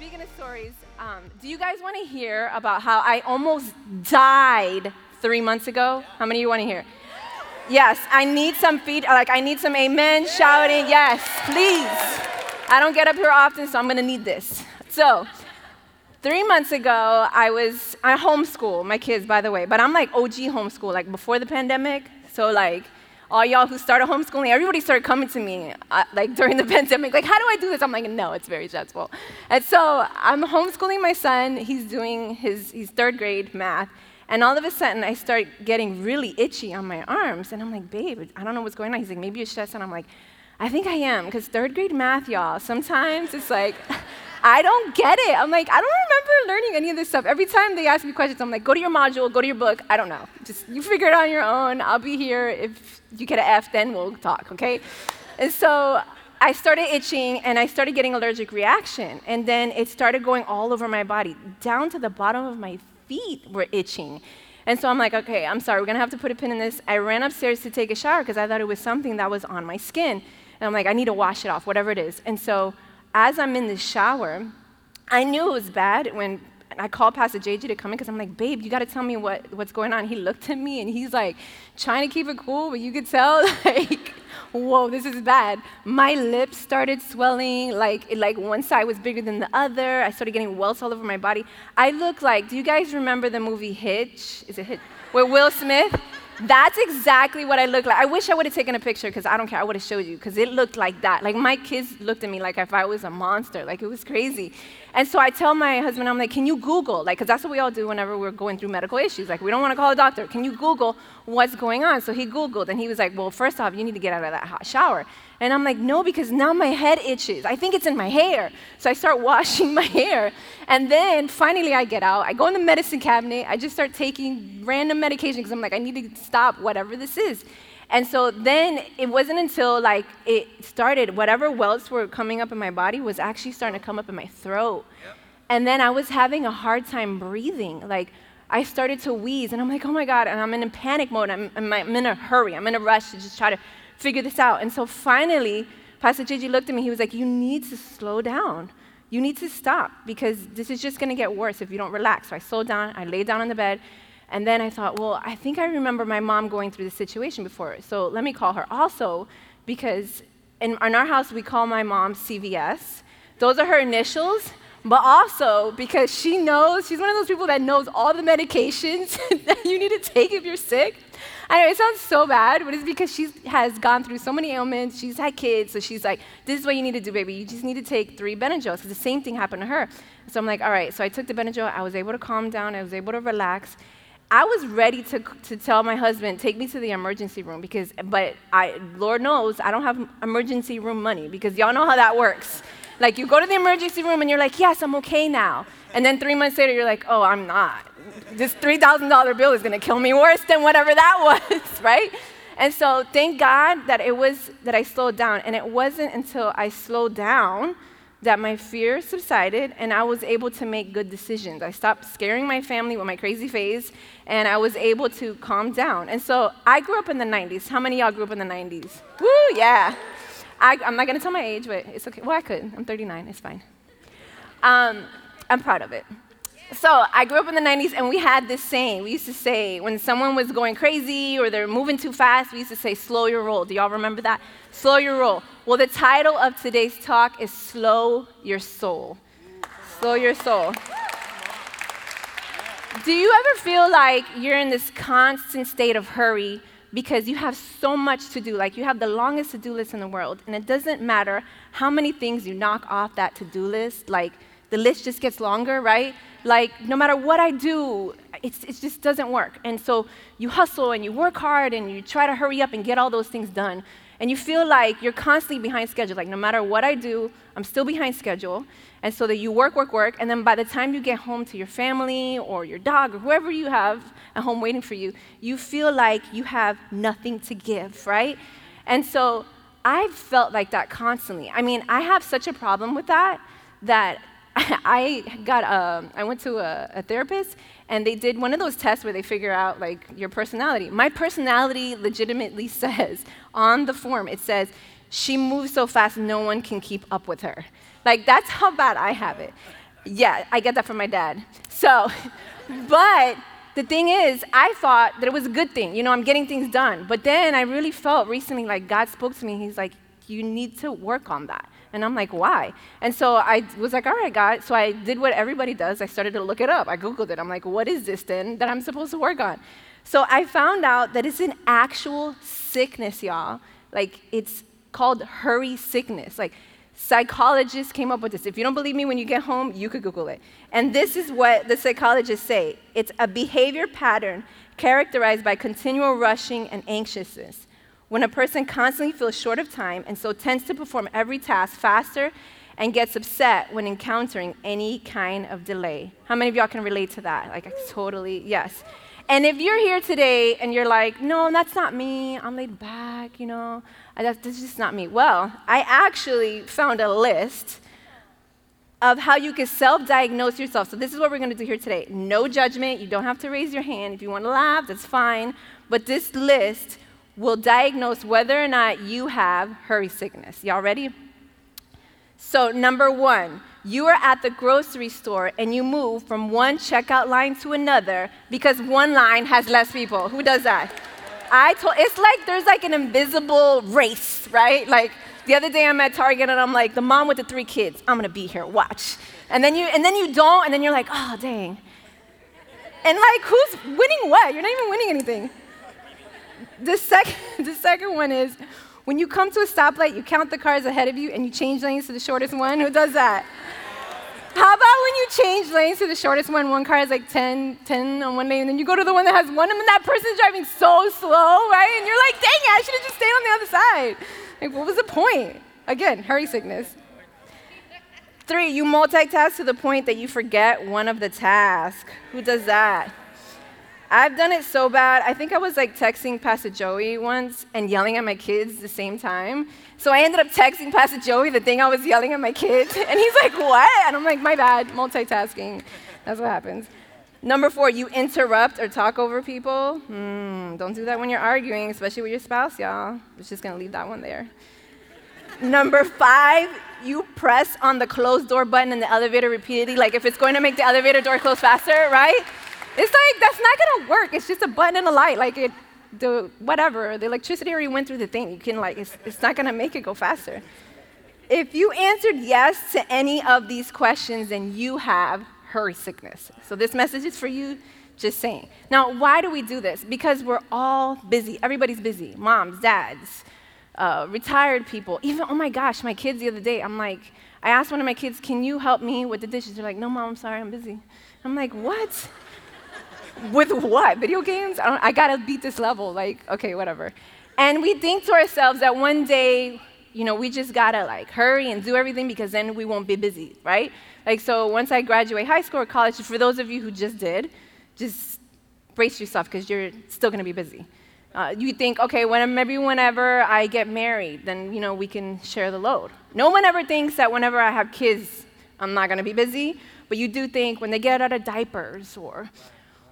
Speaking of stories, do you guys want to hear about how I almost died 3 months ago? How many of you want to hear? Yes, I need some feed, I need some amen shouting. Yes, please. I don't get up here often, so I'm going to need this. So 3 months ago, I homeschool my kids, by the way, but I'm like OG homeschool, like before the pandemic. So like all y'all who started homeschooling, everybody started coming to me like during the pandemic, like, how do I do this? I'm like, no, it's very stressful. And so I'm homeschooling my son. He's doing his third grade math. And all of a sudden, I start getting really itchy on my arms. And I'm like, babe, I don't know what's going on. He's like, maybe it's stress. And I'm like, I think I am. Because third grade math, y'all, sometimes it's like, I don't get it. I'm like, I don't remember learning any of this stuff. Every time they ask me questions, I'm like, go to your module, go to your book. I don't know. Just you figure it out on your own. I'll be here. If you get an F, then we'll talk, okay? And so I started itching, and I started getting allergic reaction. And then it started going all over my body. Down to the bottom of my feet were itching. And so I'm like, okay, I'm sorry. We're going to have to put a pin in this. I ran upstairs to take a shower because I thought it was something that was on my skin. And I'm like, I need to wash it off, whatever it is. And so as I'm in the shower, I knew it was bad when I called Pastor JJ to come in because I'm like, babe, you got to tell me what's going on. He looked at me, and he's like trying to keep it cool, but you could tell, like, whoa, this is bad. My lips started swelling. Like one side was bigger than the other. I started getting welts all over my body. I look like, do you guys remember the movie Hitch? Is it Hitch? With Will Smith? That's exactly what I look like. I wish I would have taken a picture because I don't care. I would have showed you because it looked like that. Like my kids looked at me like if I was a monster. Like it was crazy. And so I tell my husband, I'm like, can you Google? Like, because that's what we all do whenever we're going through medical issues. Like we don't want to call a doctor. Can you Google what's going on? So he Googled and he was like, well, first off, you need to get out of that hot shower. And I'm like, no, because now my head itches. I think it's in my hair. So I start washing my hair. And then finally I get out. I go in the medicine cabinet. I just start taking random medication because I'm like, I need to stop whatever this is. And so then it wasn't until like it started, whatever welts were coming up in my body was actually starting to come up in my throat. Yep. And then I was having a hard time breathing. Like I started to wheeze and I'm like, oh my God. And I'm in a panic mode. I'm in a hurry. I'm in a rush to just try to figure this out. And so finally, Pastor Gigi looked at me. He was like, you need to slow down. You need to stop because this is just going to get worse if you don't relax. So I slowed down. I laid down on the bed. And then I thought, well, I think I remember my mom going through this situation before. So let me call her also because in our house, we call my mom CVS. Those are her initials. But also because she knows, she's one of those people that knows all the medications that you need to take if you're sick. I know it sounds so bad, but it's because she has gone through so many ailments. She's had kids, so she's like, this is what you need to do, baby. You just need to take 3 Benadryl. So the same thing happened to her. So I'm like, all right. So I took the Benadryl. I was able to calm down. I was able to relax. I was ready to tell my husband, take me to the emergency room, but Lord knows, I don't have emergency room money because y'all know how that works. Like you go to the emergency room and you're like, yes, I'm okay now. And then 3 months later, you're like, oh, I'm not. This $3,000 bill is going to kill me worse than whatever that was, right? And so thank God that it was that I slowed down. And it wasn't until I slowed down that my fear subsided and I was able to make good decisions. I stopped scaring my family with my crazy face and I was able to calm down. And so I grew up in the 90s. How many of y'all grew up in the 90s? Woo, yeah. I'm not gonna tell my age, but it's okay. Well, I could. I'm 39, it's fine. I'm proud of it. So I grew up in the 90s and we had this saying. We used to say when someone was going crazy or they're moving too fast, we used to say, slow your roll. Do y'all remember that? Slow your roll. Well, the title of today's talk is Slow Your Soul. Slow your soul. Do you ever feel like you're in this constant state of hurry because you have so much to do? Like you have the longest to-do list in the world, and it doesn't matter how many things you knock off that to-do list. Like the list just gets longer, right? Like no matter what I do, it just doesn't work. And so you hustle and you work hard and you try to hurry up and get all those things done. and you feel like you're constantly behind schedule. Like, no matter what I do, I'm still behind schedule. And so that you work, and then by the time you get home to your family or your dog or whoever you have at home waiting for you, you feel like you have nothing to give, right? And so I've felt like that constantly. I mean, I have such a problem with that I went to a therapist, and they did one of those tests where they figure out, like, your personality. My personality legitimately says, on the form, it says, she moves so fast, no one can keep up with her. Like, that's how bad I have it. Yeah, I get that from my dad. So, but the thing is, I thought that it was a good thing. You know, I'm getting things done. But then I really felt recently like God spoke to me. He's like, you need to work on that. And I'm like, why? And so I was like, all right, God. So I did what everybody does. I started to look it up. I Googled it. I'm like, what is this then that I'm supposed to work on? So I found out that it's an actual sickness, y'all. Like, it's called hurry sickness. Like, psychologists came up with this. If you don't believe me when you get home, you could Google it. And this is what the psychologists say. It's a behavior pattern characterized by continual rushing and anxiousness. When a person constantly feels short of time and so tends to perform every task faster and gets upset when encountering any kind of delay. How many of y'all can relate to that? Like, totally, yes. And if you're here today and you're like, no, that's not me, I'm laid back, you know, that's just not me. Well, I actually found a list of how you can self-diagnose yourself. So this is what we're gonna do here today. No judgment, you don't have to raise your hand. If you wanna laugh, that's fine. But this list will diagnose whether or not you have hurry sickness. Y'all ready? So number one, you are at the grocery store and you move from one checkout line to another because one line has less people. Who does that? It's like there's like an invisible race, right? Like the other day I'm at Target and I'm like, the mom with the three kids, I'm gonna be here, watch. And then you don't, and then you're like, oh, dang. And like, who's winning what? You're not even winning anything. The second one is, when you come to a stoplight, you count the cars ahead of you and you change lanes to the shortest one. Who does that? How about when you change lanes to the shortest one? One car is like 10 on one lane, and then you go to the one that has one, and then that person's driving so slow, right? And you're like, dang it, I should have just stayed on the other side. Like, what was the point? Again, hurry sickness. 3, you multitask to the point that you forget one of the tasks. Who does that? I've done it so bad. I think I was like texting Pastor Joey once and yelling at my kids at the same time. So I ended up texting Pastor Joey the thing I was yelling at my kids. And he's like, what? And I'm like, my bad, multitasking. That's what happens. Number 4, you interrupt or talk over people. Don't do that when you're arguing, especially with your spouse, y'all. I'm just gonna leave that one there. Number 5, you press on the closed door button in the elevator repeatedly. Like if it's going to make the elevator door close faster, right? It's like, that's not gonna work. It's just a button and a light. Like the electricity already went through the thing. You can like, it's not gonna make it go faster. If you answered yes to any of these questions, then you have hurry sickness. So this message is for you, just saying. Now, why do we do this? Because we're all busy. Everybody's busy. Moms, dads, retired people. Even, oh my gosh, my kids the other day, I'm like, I asked one of my kids, can you help me with the dishes? They're like, no, Mom, I'm sorry, I'm busy. I'm like, what? With what? Video games? I gotta beat this level. Like, okay, whatever. And we think to ourselves that one day, you know, we just gotta like hurry and do everything because then we won't be busy, right? Like, so once I graduate high school or college, for those of you who just did, just brace yourself because you're still gonna be busy. You think, okay, whenever I get married, then, you know, we can share the load. No one ever thinks that whenever I have kids, I'm not gonna be busy, but you do think when they get out of diapers or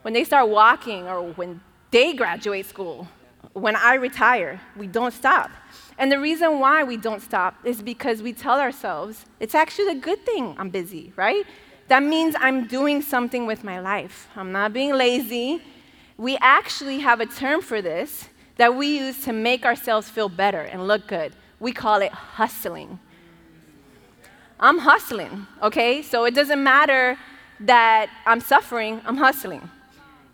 when they start walking or when they graduate school, when I retire, we don't stop. And the reason why we don't stop is because we tell ourselves, it's actually a good thing I'm busy, right? That means I'm doing something with my life. I'm not being lazy. We actually have a term for this that we use to make ourselves feel better and look good. We call it hustling. I'm hustling, okay? So it doesn't matter that I'm suffering, I'm hustling.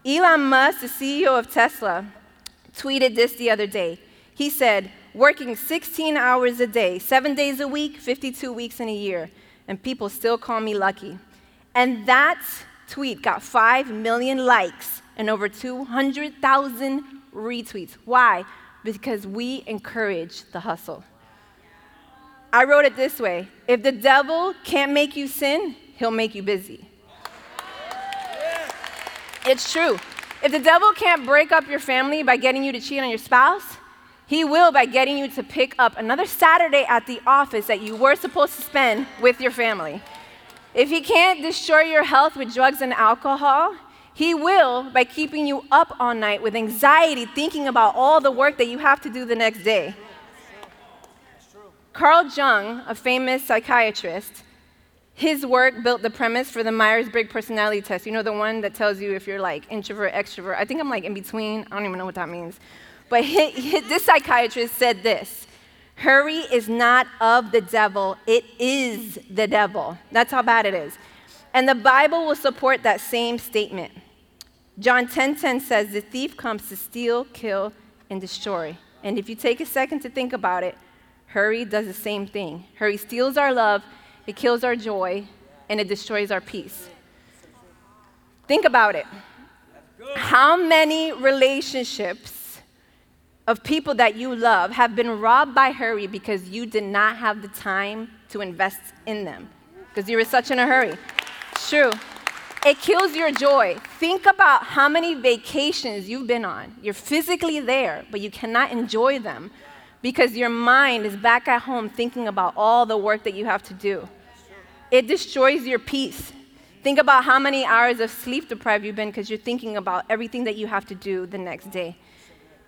Elon Musk, the CEO of Tesla, tweeted this the other day. He said, working 16 hours a day, 7 days a week, 52 weeks in a year, and people still call me lucky. And that tweet got 5 million likes and over 200,000 retweets. Why? because we encourage the hustle. I wrote it this way: if the devil can't make you sin, he'll make you busy. It's true. If the devil can't break up your family by getting you to cheat on your spouse, he will by getting you to pick up another Saturday at the office that you were supposed to spend with your family. If he can't destroy your health with drugs and alcohol, he will by keeping you up all night with anxiety, thinking about all the work that you have to do the next day. Carl Jung, a famous psychiatrist, his work built the premise for the Myers-Briggs personality test. You know, the one that tells you if you're like introvert, extrovert. I think I'm like in between. I don't even know what that means. But this psychiatrist said this: hurry is not of the devil, it is the devil. That's how bad it is. And the Bible will support that same statement. John 10:10 says, the thief comes to steal, kill, and destroy. And if you take a second to think about it, hurry does the same thing. Hurry steals our love, it kills our joy, and it destroys our peace. Think about it. How many relationships of people that you love have been robbed by hurry because you did not have the time to invest in them? Because you were such in a hurry. It's true. It kills your joy. Think about how many vacations you've been on. You're physically there, but you cannot enjoy them because your mind is back at home thinking about all the work that you have to do. It destroys your peace. Think about how many hours of sleep deprived you've been because you're thinking about everything that you have to do the next day.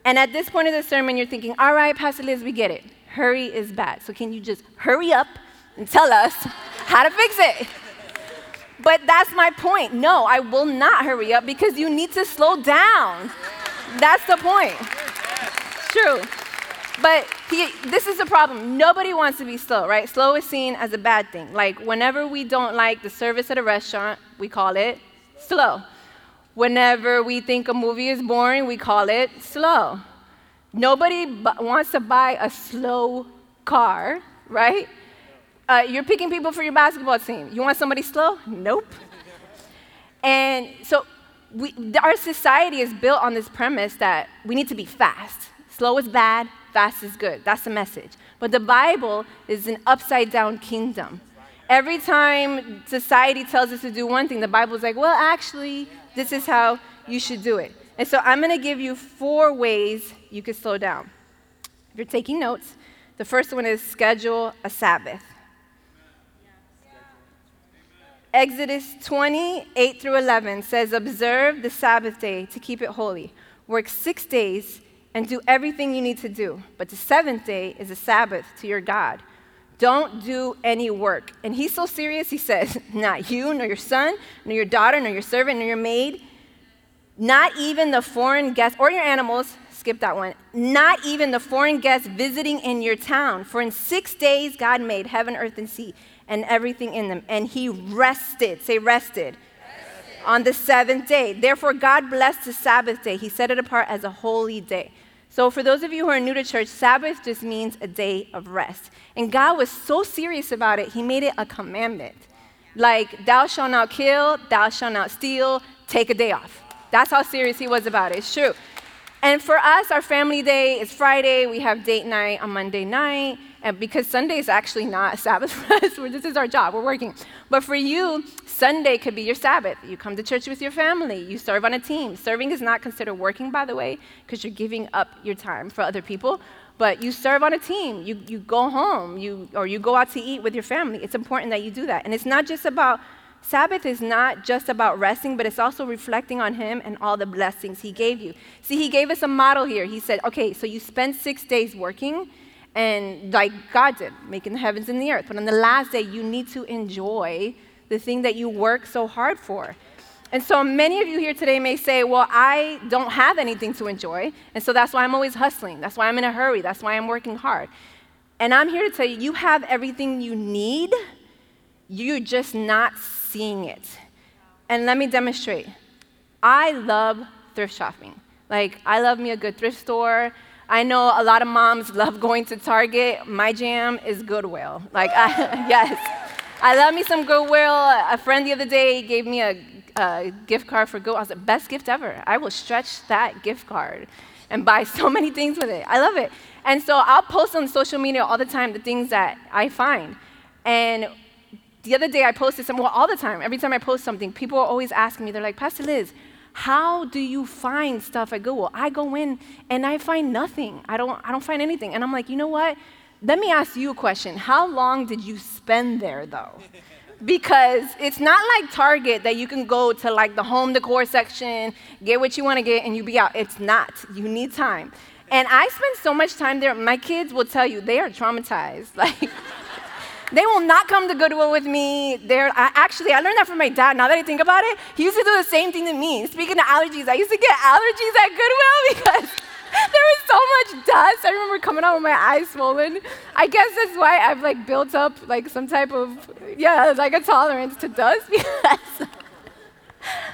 And at this point of the sermon, you're thinking, all right, Pastor Liz, we get it. Hurry is bad. So can you just hurry up and tell us how to fix it? But that's my point. No, I will not hurry up because you need to slow down. That's the point. It's true. But this is the problem. Nobody wants to be slow, right? Slow is seen as a bad thing. Like whenever we don't like the service at a restaurant, we call it slow. Whenever we think a movie is boring, we call it slow. Nobody wants to buy a slow car, right? You're picking people for your basketball team. You want somebody slow? Nope. And so our society is built on this premise that we need to be fast. Slow is bad. Fast is good. That's the message. But the Bible is an upside-down kingdom. Every time society tells us to do one thing, the Bible's like, well, actually, this is how you should do it. And so I'm going to give you 4 ways you can slow down. If you're taking notes, the first one is schedule a Sabbath. Exodus 20, 8 through 11 says, observe the Sabbath day to keep it holy. Work 6 days and do everything you need to do. But the 7th day is a Sabbath to your God. Don't do any work. And he's so serious, he says, not you, nor your son, nor your daughter, nor your servant, nor your maid, not even the foreign guest, or your animals, skip that one, not even the foreign guest visiting in your town. For in 6 days God made heaven, earth, and sea, and everything in them. And he rested, say rested, on the 7th day. Therefore, God blessed the Sabbath day. He set it apart as a holy day. So for those of you who are new to church, Sabbath just means a day of rest. And God was so serious about it, he made it a commandment. Like, thou shalt not kill, thou shalt not steal, take a day off. That's how serious he was about it. It's true. And for us, our family day is Friday. We have date night on Monday night. And because Sunday is actually not Sabbath for us, this is our job, we're working. But for you, Sunday could be your Sabbath. You come to church with your family. You serve on a team. Serving is not considered working, by the way, because you're giving up your time for other people. But you serve on a team. You go home, or you go out to eat with your family. It's important that you do that. And it's not just about, Sabbath is not just about resting, but it's also reflecting on him and all the blessings he gave you. See, he gave us a model here. He said, okay, so you spend 6 days working, and like God did, making the heavens and the earth. But on the last day, you need to enjoy the thing that you work so hard for. And so many of you here today may say, well, I don't have anything to enjoy, and so that's why I'm always hustling. That's why I'm in a hurry. That's why I'm working hard. And I'm here to tell you, you have everything you need. You're just not seeing it. And let me demonstrate. I love thrift shopping. Like, I love me a good thrift store. I know a lot of moms love going to Target. My jam is Goodwill. Like, yes. I love me some Goodwill. A friend the other day gave me a gift card for Goodwill. I was the best gift ever. I will stretch that gift card. and buy so many things with it. I love it. And so I'll post on social media all the time the things that I find. And the other day I posted something, well, all the time. Every time I post something, people are always asking me, they're like, Pastor Liz, how do you find stuff at Goodwill? I go in and I find nothing. I don't find anything. And I'm like, you know what? Let me ask you a question. How long did you spend there, though? Because it's not like Target that you can go to like the home decor section, get what you want to get, and you be out. It's not. You need time. And I spend so much time there. My kids will tell you they are traumatized. Like, they will not come to Goodwill with me. I learned that from my dad. Now that I think about it, he used to do the same thing to me. Speaking of allergies, I used to get allergies at Goodwill because there was so much dust. I remember coming out with my eyes swollen. I guess that's why I've like built up like some type of, a tolerance to dust. Because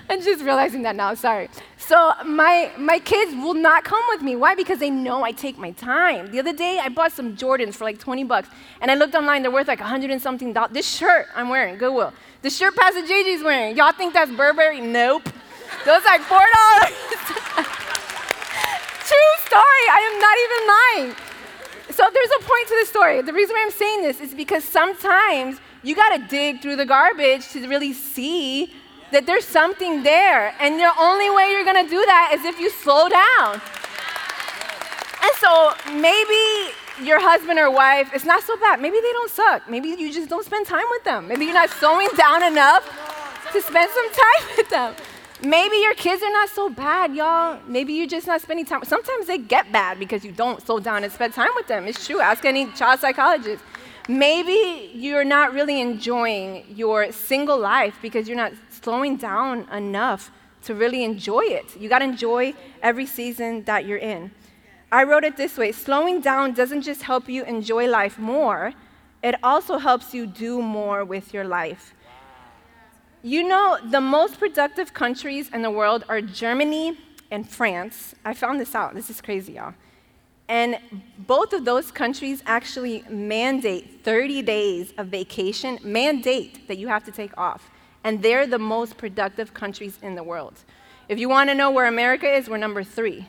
I'm just realizing that now, sorry. So my kids will not come with me. Why? Because they know I take my time. The other day, I bought some Jordans for like $20, and I looked online, they're worth like $100 and something. This shirt I'm wearing, Goodwill. The shirt Pastor JJ's wearing. Y'all think that's Burberry? Nope. Those are $4. True story, I am not even lying. So there's a point to the story. The reason why I'm saying this is because sometimes you gotta dig through the garbage to really see that there's something there. And the only way you're gonna do that is if you slow down. And so maybe your husband or wife, it's not so bad. Maybe they don't suck. Maybe you just don't spend time with them. Maybe you're not slowing down enough to spend some time with them. Maybe your kids are not so bad, y'all. Maybe you're just not spending time. Sometimes they get bad because you don't slow down and spend time with them. It's true. Ask any child psychologist. Maybe you're not really enjoying your single life because you're not slowing down enough to really enjoy it. You got to enjoy every season that you're in. I wrote it this way. Slowing down doesn't just help you enjoy life more. It also helps you do more with your life. You know, the most productive countries in the world are Germany and France. I found this out. This is crazy, y'all. And both of those countries actually mandate 30 days of vacation, mandate that you have to take off. And they're the most productive countries in the world. If you want to know where America is, we're number 3.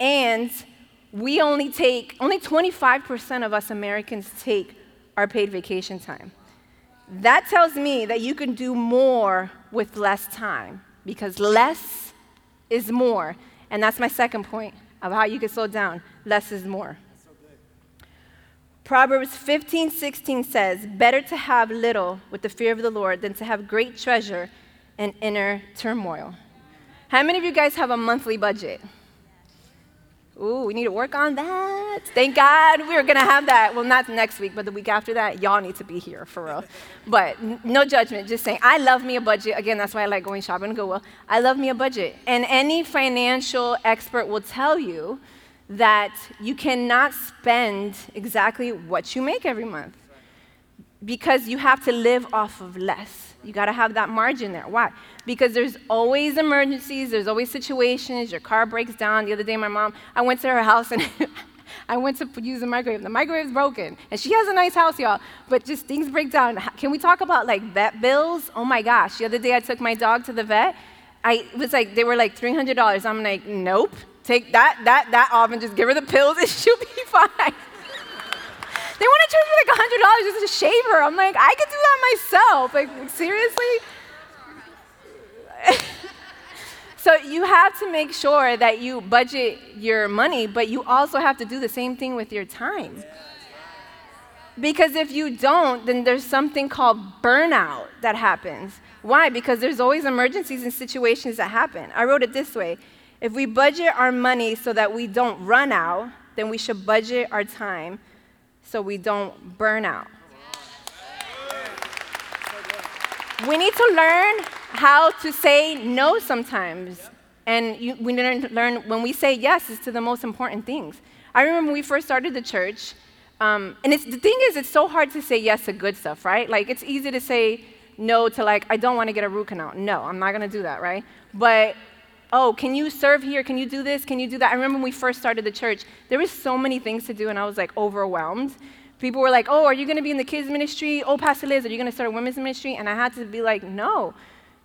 And we only 25% of us Americans take our paid vacation time. That tells me that you can do more with less time, because less is more. And that's my second point of how you can slow down. Less is more. So Proverbs 15:16 says, better to have little with the fear of the Lord than to have great treasure and inner turmoil. How many of you guys have a monthly budget? Ooh, we need to work on that. Thank God we're going to have that. Well, not next week, but the week after that, y'all need to be here, for real. But no judgment, just saying. I love me a budget. Again, that's why I like going shopping and Goodwill. I love me a budget. And any financial expert will tell you that you cannot spend exactly what you make every month because you have to live off of less. You got to have that margin there. Why? Because there's always emergencies. There's always situations. Your car breaks down. The other day, my mom, I went to her house, and I went to use the microwave. The microwave's broken. And she has a nice house, y'all, but just things break down. Can we talk about, like, vet bills? Oh, my gosh. The other day, I took my dog to the vet. They were like $300. I'm like, nope. Take that off and just give her the pills, and she'll be fine. They want to charge me like $100 just to shave her. I'm like, I could do that myself. Like, seriously? So you have to make sure that you budget your money, but you also have to do the same thing with your time. Because if you don't, then there's something called burnout that happens. Why? Because there's always emergencies and situations that happen. I wrote it this way. If we budget our money so that we don't run out, then we should budget our time so we don't burn out. We need to learn how to say no sometimes. And we need to learn when we say yes is to the most important things. I remember when we first started the church, and the thing is, it's so hard to say yes to good stuff, right? Like, it's easy to say no to, like, I don't want to get a root canal. No, I'm not going to do that, right? But, oh, can you serve here? Can you do this? Can you do that? I remember when we first started the church, there was so many things to do, and I was, like, overwhelmed. People were like, oh, are you going to be in the kids' ministry? Oh, Pastor Liz, are you going to start a women's ministry? And I had to be like, no.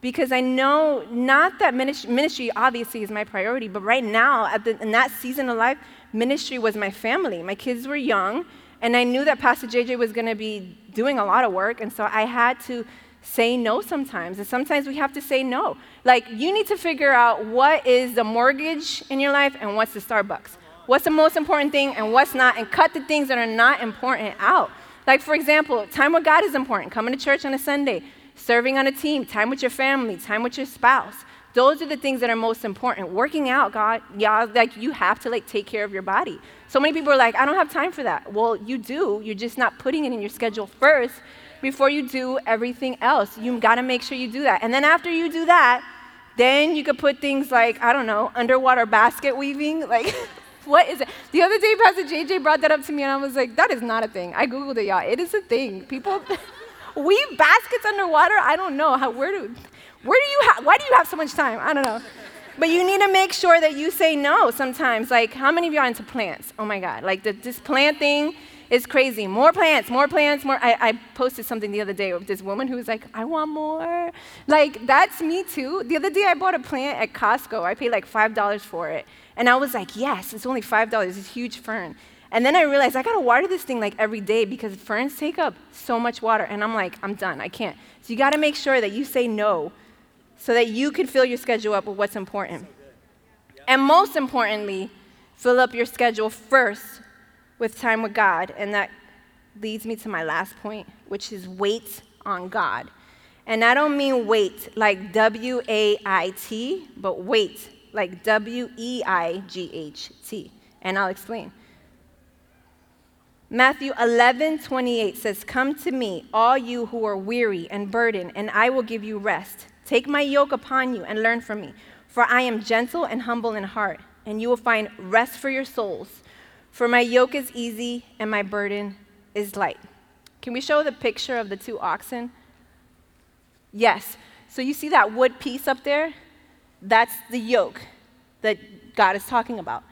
because I know not that ministry obviously is my priority, but right now, in that season of life, ministry was my family. My kids were young, and I knew that Pastor JJ was going to be doing a lot of work, and so I had to say no sometimes, and sometimes we have to say no. Like, you need to figure out what is the mortgage in your life and what's the Starbucks. What's the most important thing and what's not, and cut the things that are not important out. Like, for example, time with God is important. Coming to church on a Sunday, serving on a team, time with your family, time with your spouse. Those are the things that are most important. Working out, God, y'all, like, you have to, like, take care of your body. So many people are like, I don't have time for that. Well, you do. You're just not putting it in your schedule first before you do everything else. You got to make sure you do that. And then after you do that, then you could put things like, I don't know, underwater basket weaving. Like, what is it? The other day, Pastor JJ brought that up to me, and I was like, that is not a thing. I Googled it, y'all. It is a thing. People weave baskets underwater? I don't know. Why do you have so much time? I don't know. But you need to make sure that you say no sometimes. Like, how many of you are into plants? Oh, my God. Like, this plant thing, it's crazy. More plants. I posted something the other day of this woman who was like, I want more. Like, that's me too. The other day I bought a plant at Costco. I paid like $5 for it. And I was like, yes, it's only $5. It's a huge fern. And then I realized I got to water this thing like every day because ferns take up so much water. And I'm like, I'm done. I can't. So you got to make sure that you say no so that you can fill your schedule up with what's important. And most importantly, fill up your schedule first with time with God. And that leads me to my last point, which is wait on God. And I don't mean wait like W-A-I-T, but wait like W-E-I-G-H-T. And I'll explain. Matthew 11:28 says, come to me, all you who are weary and burdened, and I will give you rest. Take my yoke upon you and learn from me, for I am gentle and humble in heart, and you will find rest for your souls. For my yoke is easy and my burden is light. Can we show the picture of the two oxen? Yes. So you see that wood piece up there? That's the yoke that God is talking about.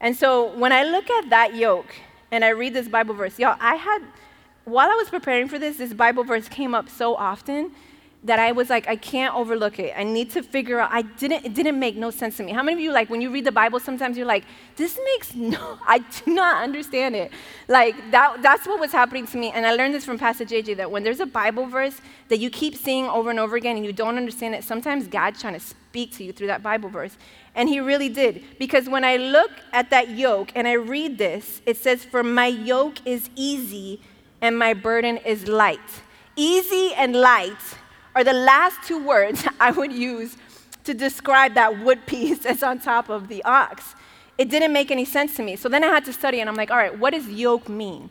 And so when I look at that yoke and I read this Bible verse, y'all, while I was preparing for this Bible verse came up so often that I was like, I can't overlook it. I need to figure out. It didn't make no sense to me. How many of you, like, when you read the Bible, sometimes you're like, I do not understand it. Like, that's what was happening to me. And I learned this from Pastor JJ, that when there's a Bible verse that you keep seeing over and over again and you don't understand it, sometimes God's trying to speak to you through that Bible verse. And he really did. Because when I look at that yoke and I read this, it says, for my yoke is easy and my burden is light. Easy and light are the last two words I would use to describe that wood piece that's on top of the ox. It didn't make any sense to me. So then I had to study, and I'm like, all right, what does yoke mean?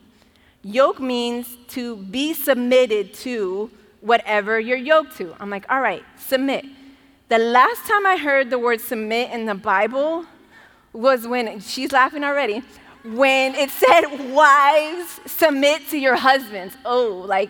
Yoke means to be submitted to whatever you're yoked to. I'm like, all right, submit. The last time I heard the word submit in the Bible was when, she's laughing already, when it said, wives, submit to your husbands. Oh, like,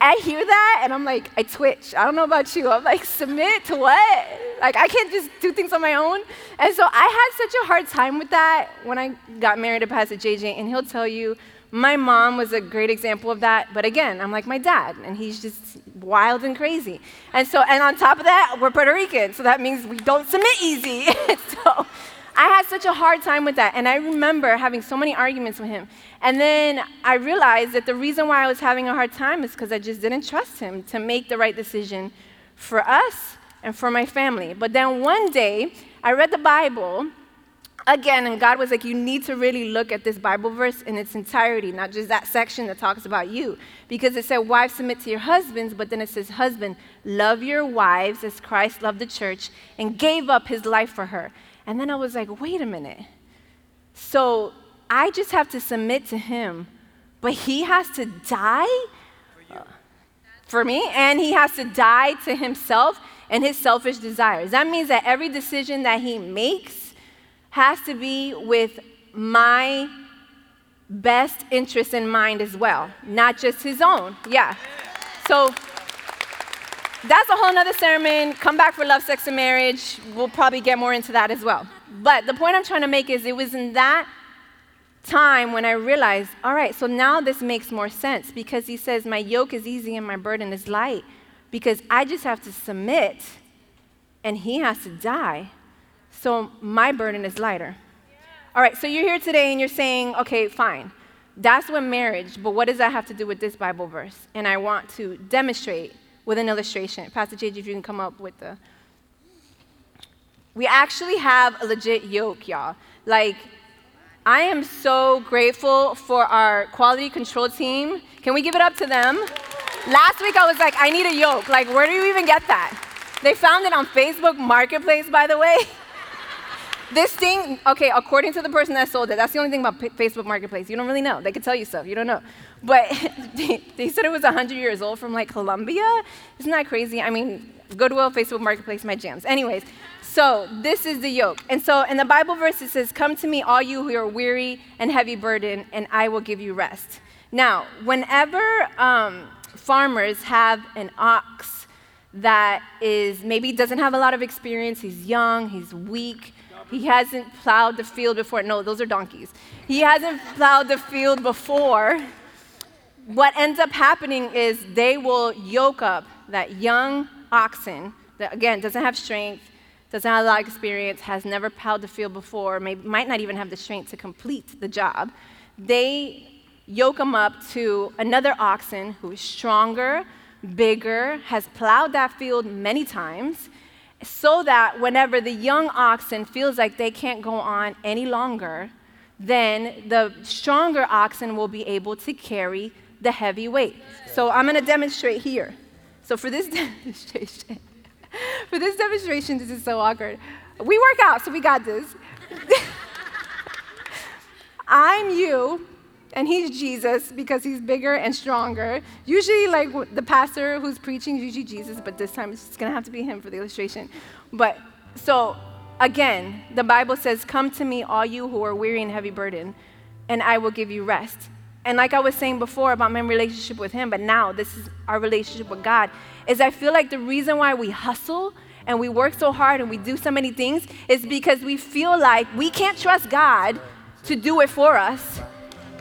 I hear that, and I'm like, I twitch. I don't know about you. I'm like, submit to what? Like, I can't just do things on my own. And so I had such a hard time with that when I got married to Pastor JJ, and he'll tell you, my mom was a great example of that. But again, I'm like my dad, and he's just wild and crazy. And on top of that, we're Puerto Rican, so that means we don't submit easy. So I had such a hard time with that, and I remember having so many arguments with him. And then I realized that the reason why I was having a hard time is because I just didn't trust him to make the right decision for us and for my family. But then one day, I read the Bible again, and God was like, you need to really look at this Bible verse in its entirety, not just that section that talks about you. Because it said, wives, submit to your husbands, but then it says, husband, love your wives as Christ loved the church and gave up his life for her. And then I was like, wait a minute. So I just have to submit to him, but he has to die for me, and he has to die to himself and his selfish desires. That means that every decision that he makes has to be with my best interest in mind as well, not just his own. Yeah. So that's a whole other sermon. Come back for Love, Sex, and Marriage. We'll probably get more into that as well. But the point I'm trying to make is it was in that time when I realized, all right, so now this makes more sense because he says, my yoke is easy and my burden is light. because I just have to submit and he has to die. So my burden is lighter. Yeah. All right, so you're here today and you're saying, okay, fine. That's when marriage, but what does that have to do with this Bible verse? And I want to demonstrate with an illustration. Pastor JJ, if you can come up with the... We actually have a legit yoke, y'all. Like, I am so grateful for our quality control team. Can we give it up to them? Last week I was like, I need a yoke. Like, where do you even get that? They found it on Facebook Marketplace, by the way. This thing, okay, according to the person that sold it, that's the only thing about Facebook Marketplace. You don't really know. They could tell you stuff. You don't know. But they said it was 100 years old from, like, Colombia. Isn't that crazy? I mean, Goodwill, Facebook Marketplace, my jams. Anyways, so this is the yoke. And so in the Bible verse, it says, come to me, all you who are weary and heavy burdened, and I will give you rest. Now, whenever farmers have an ox that is maybe doesn't have a lot of experience, he's young, he's weak, he hasn't plowed the field before. No, those are donkeys. He hasn't plowed the field before. What ends up happening is they will yoke up that young oxen that, again, doesn't have strength, doesn't have a lot of experience, has never plowed the field before, might not even have the strength to complete the job. They yoke them up to another oxen who is stronger, bigger, has plowed that field many times, so that whenever the young oxen feels like they can't go on any longer, then the stronger oxen will be able to carry the heavy weight. So I'm going to demonstrate here. So for this demonstration, this is so awkward. We work out, so we got this. I'm you, and he's Jesus because he's bigger and stronger. Usually, like, the pastor who's preaching is usually Jesus, but this time it's going to have to be him for the illustration. But so, again, the Bible says, come to me, all you who are weary and heavy burdened, and I will give you rest. And like I was saying before about my relationship with him, but now this is our relationship with God, is I feel like the reason why we hustle and we work so hard and we do so many things is because we feel like we can't trust God to do it for us,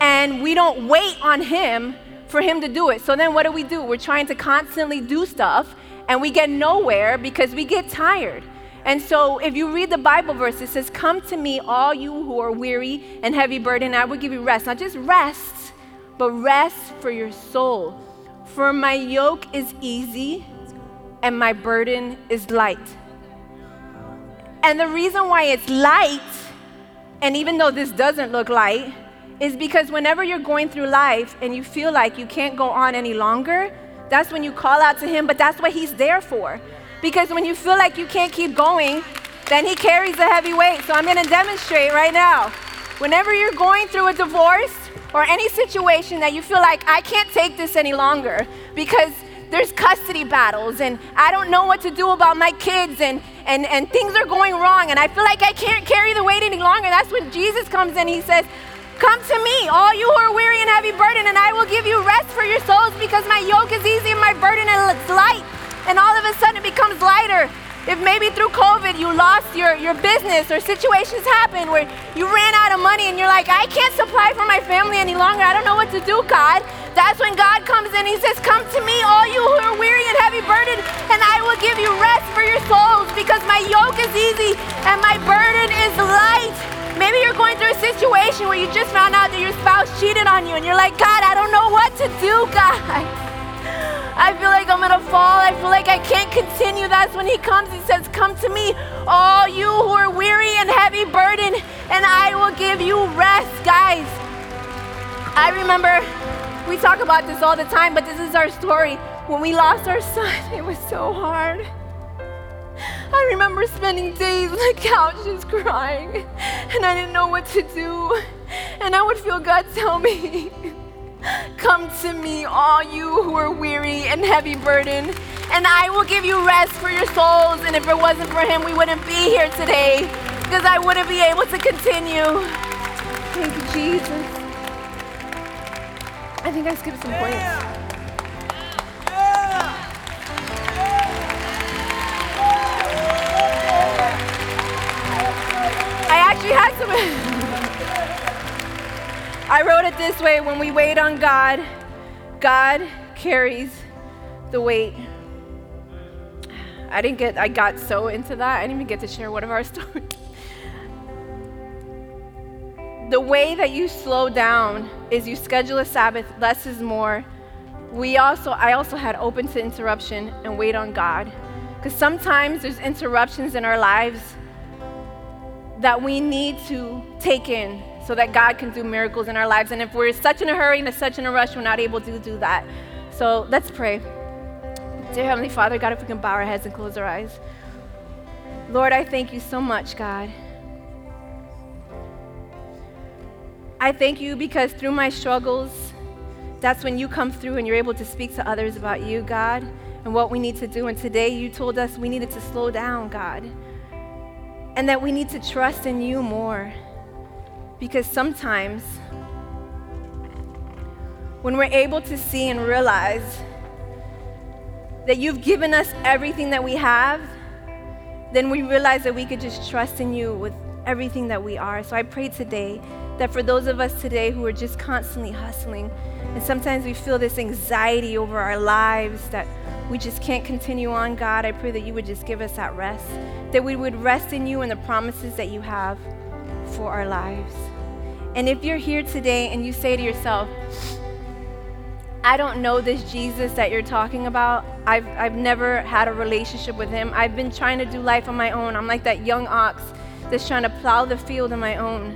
and we don't wait on him for him to do it. So then what do? We're trying to constantly do stuff, and we get nowhere because we get tired. And so if you read the Bible verse, it says, come to me, all you who are weary and heavy burdened, I will give you rest. Not just rest, but rest for your soul. For my yoke is easy and my burden is light. And the reason why it's light, and even though this doesn't look light, is because whenever you're going through life and you feel like you can't go on any longer, that's when you call out to him, but that's what he's there for. Because when you feel like you can't keep going, then he carries a heavy weight. So I'm going to demonstrate right now. Whenever you're going through a divorce or any situation that you feel like, I can't take this any longer because there's custody battles and I don't know what to do about my kids and things are going wrong and I feel like I can't carry the weight any longer, that's when Jesus comes in. He says, come to me, all you who are weary and heavy burdened, and I will give you rest for your souls because my yoke is easy and my burden is light. And all of a sudden it becomes lighter. If maybe through COVID you lost your business or situations happen where you ran out of money and you're like, I can't supply for my family any longer. I don't know what to do, God. That's when God comes in. He says, come to me, all you who are weary and heavy burdened, and I will give you rest for your souls because my yoke is easy and my burden is light. Maybe you're going through a situation where you just found out that your spouse cheated on you and you're like, God, I don't know what to do, God. I feel like I'm gonna fall. I feel like I can't continue. That's when he comes. He says, come to me, all you who are weary and heavy burdened, and I will give you rest. Guys, I remember we talk about this all the time, but this is our story. When we lost our son, it was so hard. I remember spending days on the couch just crying, and I didn't know what to do. And I would feel God tell me, come to me, all you who are weary and heavy burdened, and I will give you rest for your souls. And if it wasn't for him, we wouldn't be here today because I wouldn't be able to continue. Thank you, Jesus. I think I skipped some points. I actually had some... I wrote it this way: when we wait on God, God carries the weight. I got so into that, I didn't even get to share one of our stories. The way that you slow down is you schedule a Sabbath, less is more. I also had open to interruption and wait on God. Because sometimes there's interruptions in our lives that we need to take in so that God can do miracles in our lives. And if we're such in a hurry and such in a rush, we're not able to do that. So let's pray. Dear Heavenly Father, God, if we can bow our heads and close our eyes. Lord, I thank you so much, God. I thank you because through my struggles, that's when you come through and you're able to speak to others about you, God, and what we need to do. And today you told us we needed to slow down, God, and that we need to trust in you more. Because sometimes when we're able to see and realize that you've given us everything that we have, then we realize that we could just trust in you with everything that we are. So I pray today that for those of us today who are just constantly hustling, and sometimes we feel this anxiety over our lives that we just can't continue on, God, I pray that you would just give us that rest, that we would rest in you and the promises that you have for our lives. And if you're here today and you say to yourself, I don't know this Jesus that you're talking about. I've never had a relationship with him. I've been trying to do life on my own. I'm like that young ox that's trying to plow the field on my own.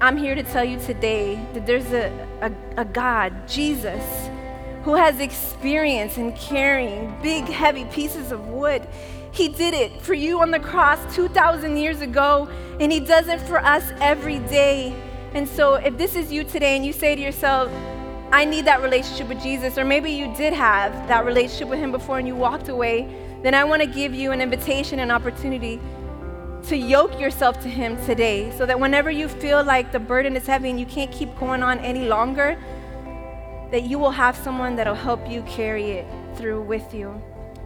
I'm here to tell you today that there's a God, Jesus, who has experience in carrying big, heavy pieces of wood. He did it for you on the cross 2,000 years ago, and he does it for us every day. And so if this is you today and you say to yourself, I need that relationship with Jesus, or maybe you did have that relationship with him before and you walked away, then I want to give you an invitation and opportunity to yoke yourself to him today, so that whenever you feel like the burden is heavy and you can't keep going on any longer, that you will have someone that'll help you carry it through with you.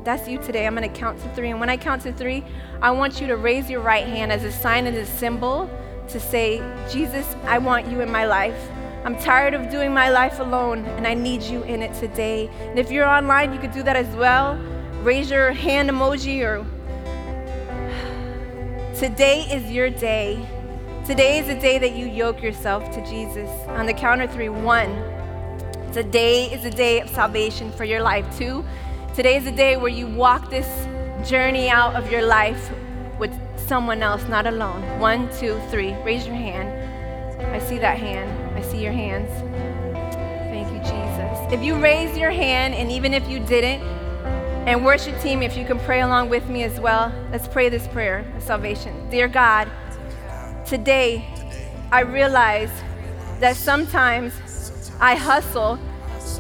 That's you today. I'm going to count to three, and when I count to three, I want you to raise your right hand as a sign and a symbol to say, Jesus, I want you in my life. I'm tired of doing my life alone, and I need you in it today. And if you're online, you could do that as well. Raise your hand emoji, or today is your day. Today is the day that you yoke yourself to Jesus. On the count of three, 1, today is the day of salvation for your life. 2, today is the day where you walk this journey out of your life with someone else, not alone. 1, 2, 3, raise your hand. I see that hand. I see your hands. Thank you, Jesus. If you raise your hand, and even if you didn't, and worship team, if you can pray along with me as well, let's pray this prayer of salvation. Dear God, today I realize that sometimes I hustle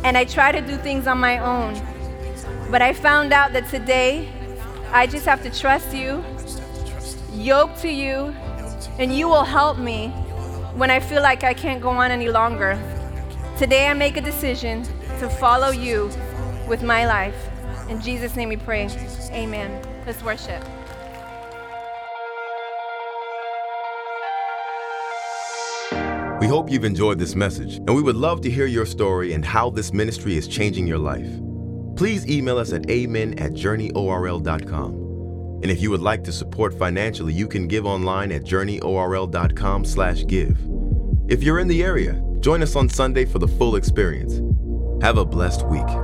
and I try to do things on my own, but I found out that today I just have to trust you, yoke to you, and you will help me when I feel like I can't go on any longer. Today I make a decision to follow you with my life. In Jesus' name we pray, amen. Let's worship. We hope you've enjoyed this message, and we would love to hear your story and how this ministry is changing your life. Please email us at amen@journeyorl.com. And if you would like to support financially, you can give online at journeyorl.com/give. If you're in the area, join us on Sunday for the full experience. Have a blessed week.